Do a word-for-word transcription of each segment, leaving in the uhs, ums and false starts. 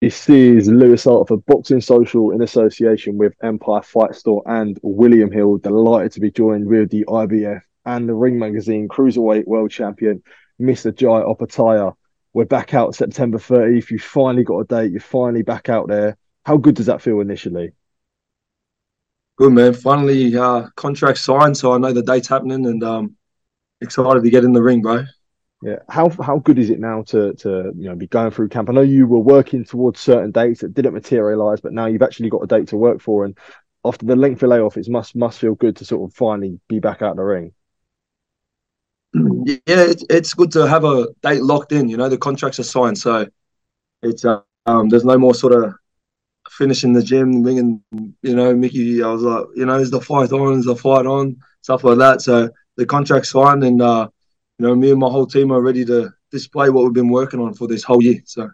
This is Lewis Hart for Boxing Social in association with Empire Fight Store and William Hill. Delighted to be joined with the I B F and the Ring Magazine Cruiserweight World Champion, Mister Jai Opetaia. We're back out September thirtieth. You finally got a date. You're finally back out there. How good does that feel initially? Good, man. Finally, uh, contract signed, so I know the date's happening, and um, excited to get in the ring, bro. Yeah, how how good is it now to to you know be going through camp? I know you were working towards certain dates that didn't materialise, but now you've actually got a date to work for, and after the lengthy layoff, it must must feel good to sort of finally be back out in the ring. Yeah, it's it's good to have a date locked in. You know, the contracts are signed, so it's uh, um there's no more sort of finishing the gym, ringing. You know, Mickey, I was like, you know, is the fight on? Is the fight on? Stuff like that. So the contract's signed, and uh, you know, me and my whole team are ready to display what we've been working on for this whole year. So,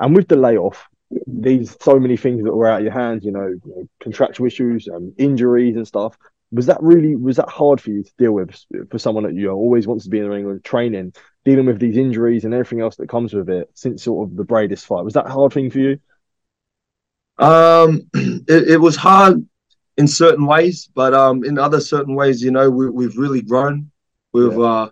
and with the layoff, these so many things that were out of your hands, you know, you know contractual issues and injuries and stuff. Was that really was that hard for you to deal with for someone that you know, always wants to be in the ring with training, dealing with these injuries and everything else that comes with it? Since sort of the Briedis fight, was that a hard thing for you? Um, it, it was hard in certain ways, but um, in other certain ways, you know, we, we've really grown. We've yeah. uh,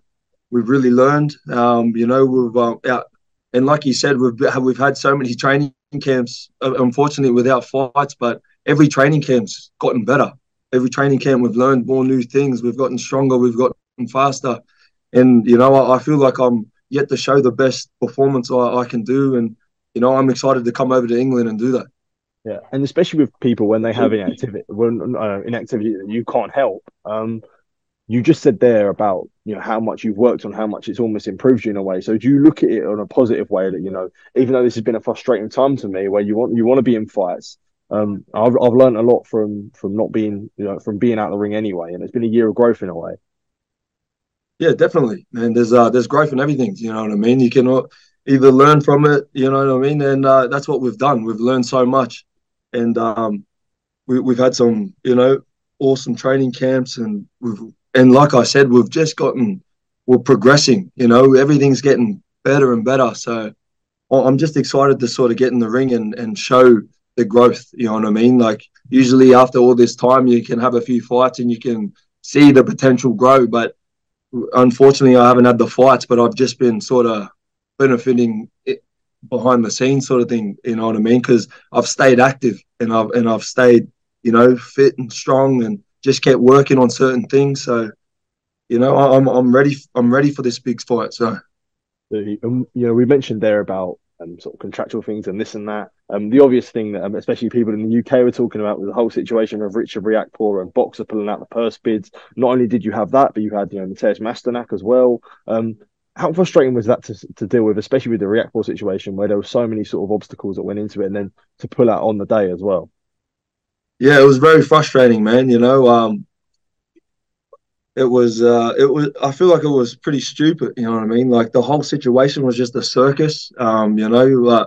we've really learned, um, you know. We've uh, out, and like you said, we've we've had so many training camps. Unfortunately, without fights, but every training camp's gotten better. Every training camp, we've learned more new things. We've gotten stronger. We've gotten faster, and you know, I, I feel like I'm yet to show the best performance I, I can do. And you know, I'm excited to come over to England and do that. Yeah, and especially with people when they have inactivity, when uh, inactivity that you can't help. Um, You just said there about, you know, how much you've worked on, how much it's almost improved you in a way. So do you look at it on a positive way that, you know, even though this has been a frustrating time to me where you want you want to be in fights, um, I've I've learned a lot from from not being, you know, from being out of the ring anyway. And it's been a year of growth in a way. Yeah, definitely. And there's uh, there's growth in everything. You know what I mean? You cannot either learn from it, you know what I mean? And uh, that's what we've done. We've learned so much. And um, we, we've had some, you know, awesome training camps, and we've, And like I said, we've just gotten, we're progressing, you know, everything's getting better and better. So I'm just excited to sort of get in the ring and, and show the growth, you know what I mean? Like usually after all this time, you can have a few fights and you can see the potential grow. But unfortunately, I haven't had the fights, but I've just been sort of benefiting it behind the scenes sort of thing, you know what I mean? Because I've stayed active and I've, and I've stayed, you know, fit and strong and just kept working on certain things, so you know I'm I'm ready. I'm ready for this big fight. So, um, you know, we mentioned there about um, sort of contractual things and this and that. Um, the obvious thing that um, especially people in the U K were talking about was the whole situation of Richard Riakporhe and Boxxer pulling out the purse bids. Not only did you have that, but you had you know Mateusz Mastanak as well. Um, how frustrating was that to to deal with, especially with the Riakporhe situation where there were so many sort of obstacles that went into it, and then to pull out on the day as well. Yeah, it was very frustrating, man. You know, um, it was, uh, it was, I feel like it was pretty stupid. You know what I mean? Like the whole situation was just a circus. Um, you know, uh,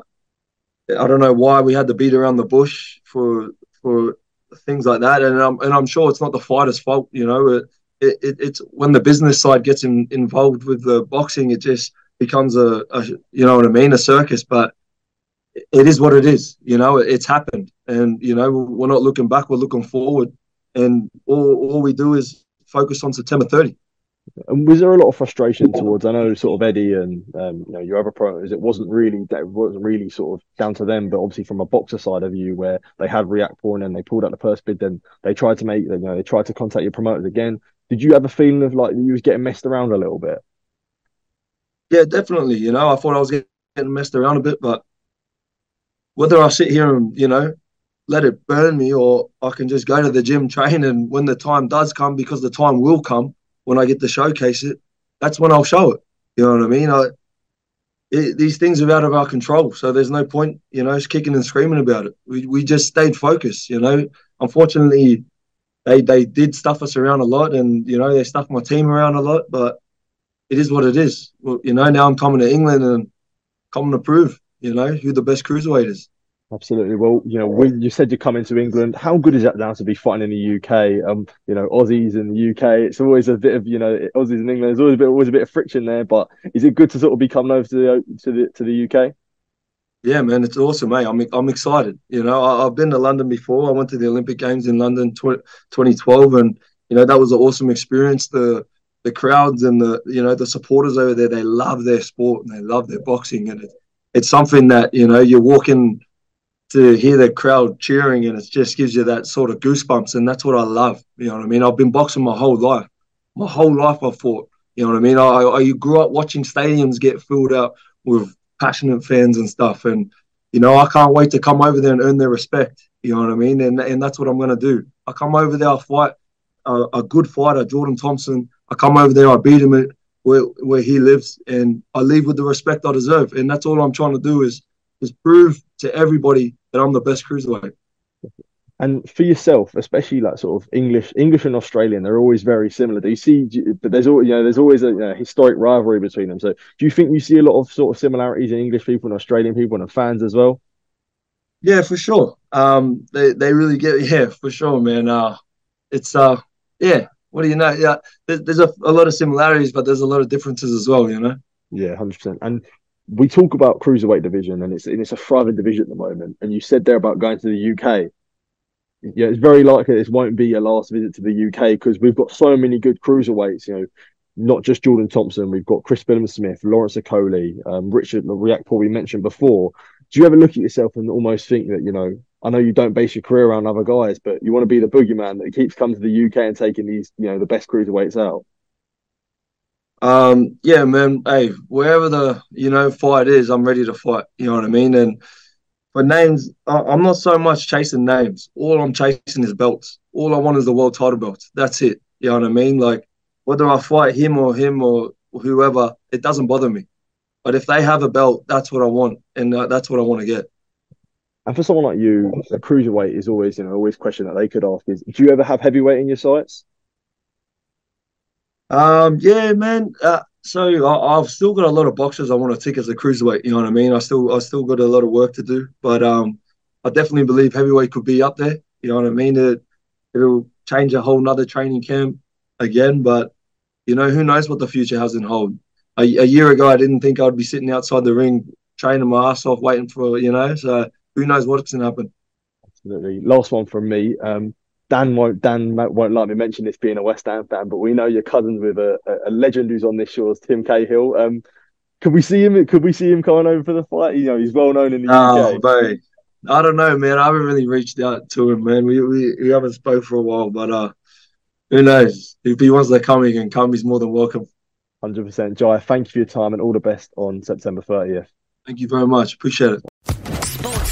I don't know why we had to beat around the bush for for things like that. And I'm, and I'm sure it's not the fighter's fault, you know. It, it, it's when the business side gets in, involved with the boxing, it just becomes a, a, you know what I mean, a circus. But it is what it is, you know. It's happened. And, you know, we're not looking back, we're looking forward. And all, all we do is focus on September thirtieth. And was there a lot of frustration towards, I know sort of Eddie and um, you know, your other promoters, it wasn't really that wasn't really sort of down to them, but obviously from a boxer side of you, where they had Riakporhe and then they pulled out the first bid, then they tried to make, you know, they tried to contact your promoters again. Did you have a feeling of like you was getting messed around a little bit? Yeah, definitely. You know, I thought I was getting messed around a bit, but whether I sit here and, you know, let it burn me, or I can just go to the gym, train, and when the time does come, because the time will come, when I get to showcase it, that's when I'll show it. You know what I mean? I, it, these things are out of our control, so there's no point, you know, just kicking and screaming about it. We we just stayed focused, you know. Unfortunately, they they did stuff us around a lot, and, you know, they stuffed my team around a lot, but it is what it is. Well, you know, now I'm coming to England and coming to prove, you know, who the best cruiserweight is. Absolutely. Well, you know, when you said you're coming to England, how good is that now to be fighting in the U K? Um, you know, Aussies in the U K, it's always a bit of, you know, Aussies in England, there's always a bit, always a bit of friction there. But is it good to sort of be coming over to the to the to the U K? Yeah, man, it's awesome, mate. I'm I'm excited. You know, I, I've been to London before. I went to the Olympic Games in London twenty twelve, and you know that was an awesome experience. The the crowds and the you know the supporters over there, they love their sport and they love their boxing, and it, it's something that you know you're walking. To hear the crowd cheering, and it just gives you that sort of goosebumps, and that's what I love. You know what I mean? I've been boxing my whole life. My whole life I've fought. You know what I mean? I, I you grew up watching stadiums get filled up with passionate fans and stuff, and you know I can't wait to come over there and earn their respect. You know what I mean? And and that's what I'm gonna do. I come over there, I fight a, a good fighter, Jordan Thompson. I come over there, I beat him where where he lives, and I leave with the respect I deserve. And that's all I'm trying to do is. is prove to everybody that I'm the best cruiserweight. And for yourself, especially like sort of English, English and Australian, they're always very similar. Do you see? Do you, but there's always, you know, there's always a you know, historic rivalry between them. So, do you think you see a lot of sort of similarities in English people and Australian people and fans as well? Yeah, for sure. Um, they they really get yeah, for sure, man. Uh, it's uh, yeah. What do you know? Yeah, there's, there's a, a lot of similarities, but there's a lot of differences as well. You know. Yeah, one hundred percent. And we talk about cruiserweight division, and it's and it's a thriving division at the moment. And you said there about going to the U K. Yeah, it's very likely this won't be your last visit to the U K because we've got so many good cruiserweights. You know, not just Jordan Thompson. We've got Chris Billingsmith, Lawrence Acoli, um, Richard Riakporhe we mentioned before. Do you ever look at yourself and almost think that, you know, I know you don't base your career around other guys, but you want to be the boogeyman that keeps coming to the U K and taking these, you know, the best cruiserweights out? Um, yeah, man, hey, wherever the, you know, fight is, I'm ready to fight, you know what I mean? And for names, I, I'm not so much chasing names. All I'm chasing is belts. All I want is the world title belts. That's it, you know what I mean? Like, whether I fight him or him or whoever, it doesn't bother me. But if they have a belt, that's what I want, and uh, that's what I want to get. And for someone like you, a cruiserweight is always, you know, always a question that they could ask is, do you ever have heavyweight in your sights? Um, yeah, man. Uh, so I, I've still got a lot of boxes I want to tick as a cruiserweight. You know what I mean? I still, I still got a lot of work to do, but um, I definitely believe heavyweight could be up there. You know what I mean? It, it'll change a whole nother training camp again, but you know, who knows what the future has in hold. A, a year ago, I didn't think I'd be sitting outside the ring, training my ass off, waiting for, you know, so who knows what's going to happen. Absolutely. Last one from me. Um, Dan won't Dan won't like me mention this being a West Ham fan, but we know you're cousins with a, a legend who's on this shores, Tim Cahill. Um, could we see him? Could we see him coming over for the fight? You know, he's well known in the oh, U K. Mate. I don't know, man. I haven't really reached out to him, man. We we, we haven't spoke for a while, but uh, who knows? If he wants to come, he can come. He's more than welcome. one hundred percent, Jai. Thank you for your time and all the best on September thirtieth. Thank you very much. Appreciate it. Sports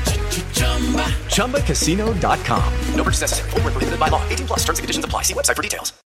Chumba Casino dot com. No purchase necessary. Void where prohibited by law. eighteen plus terms and conditions apply. See website for details.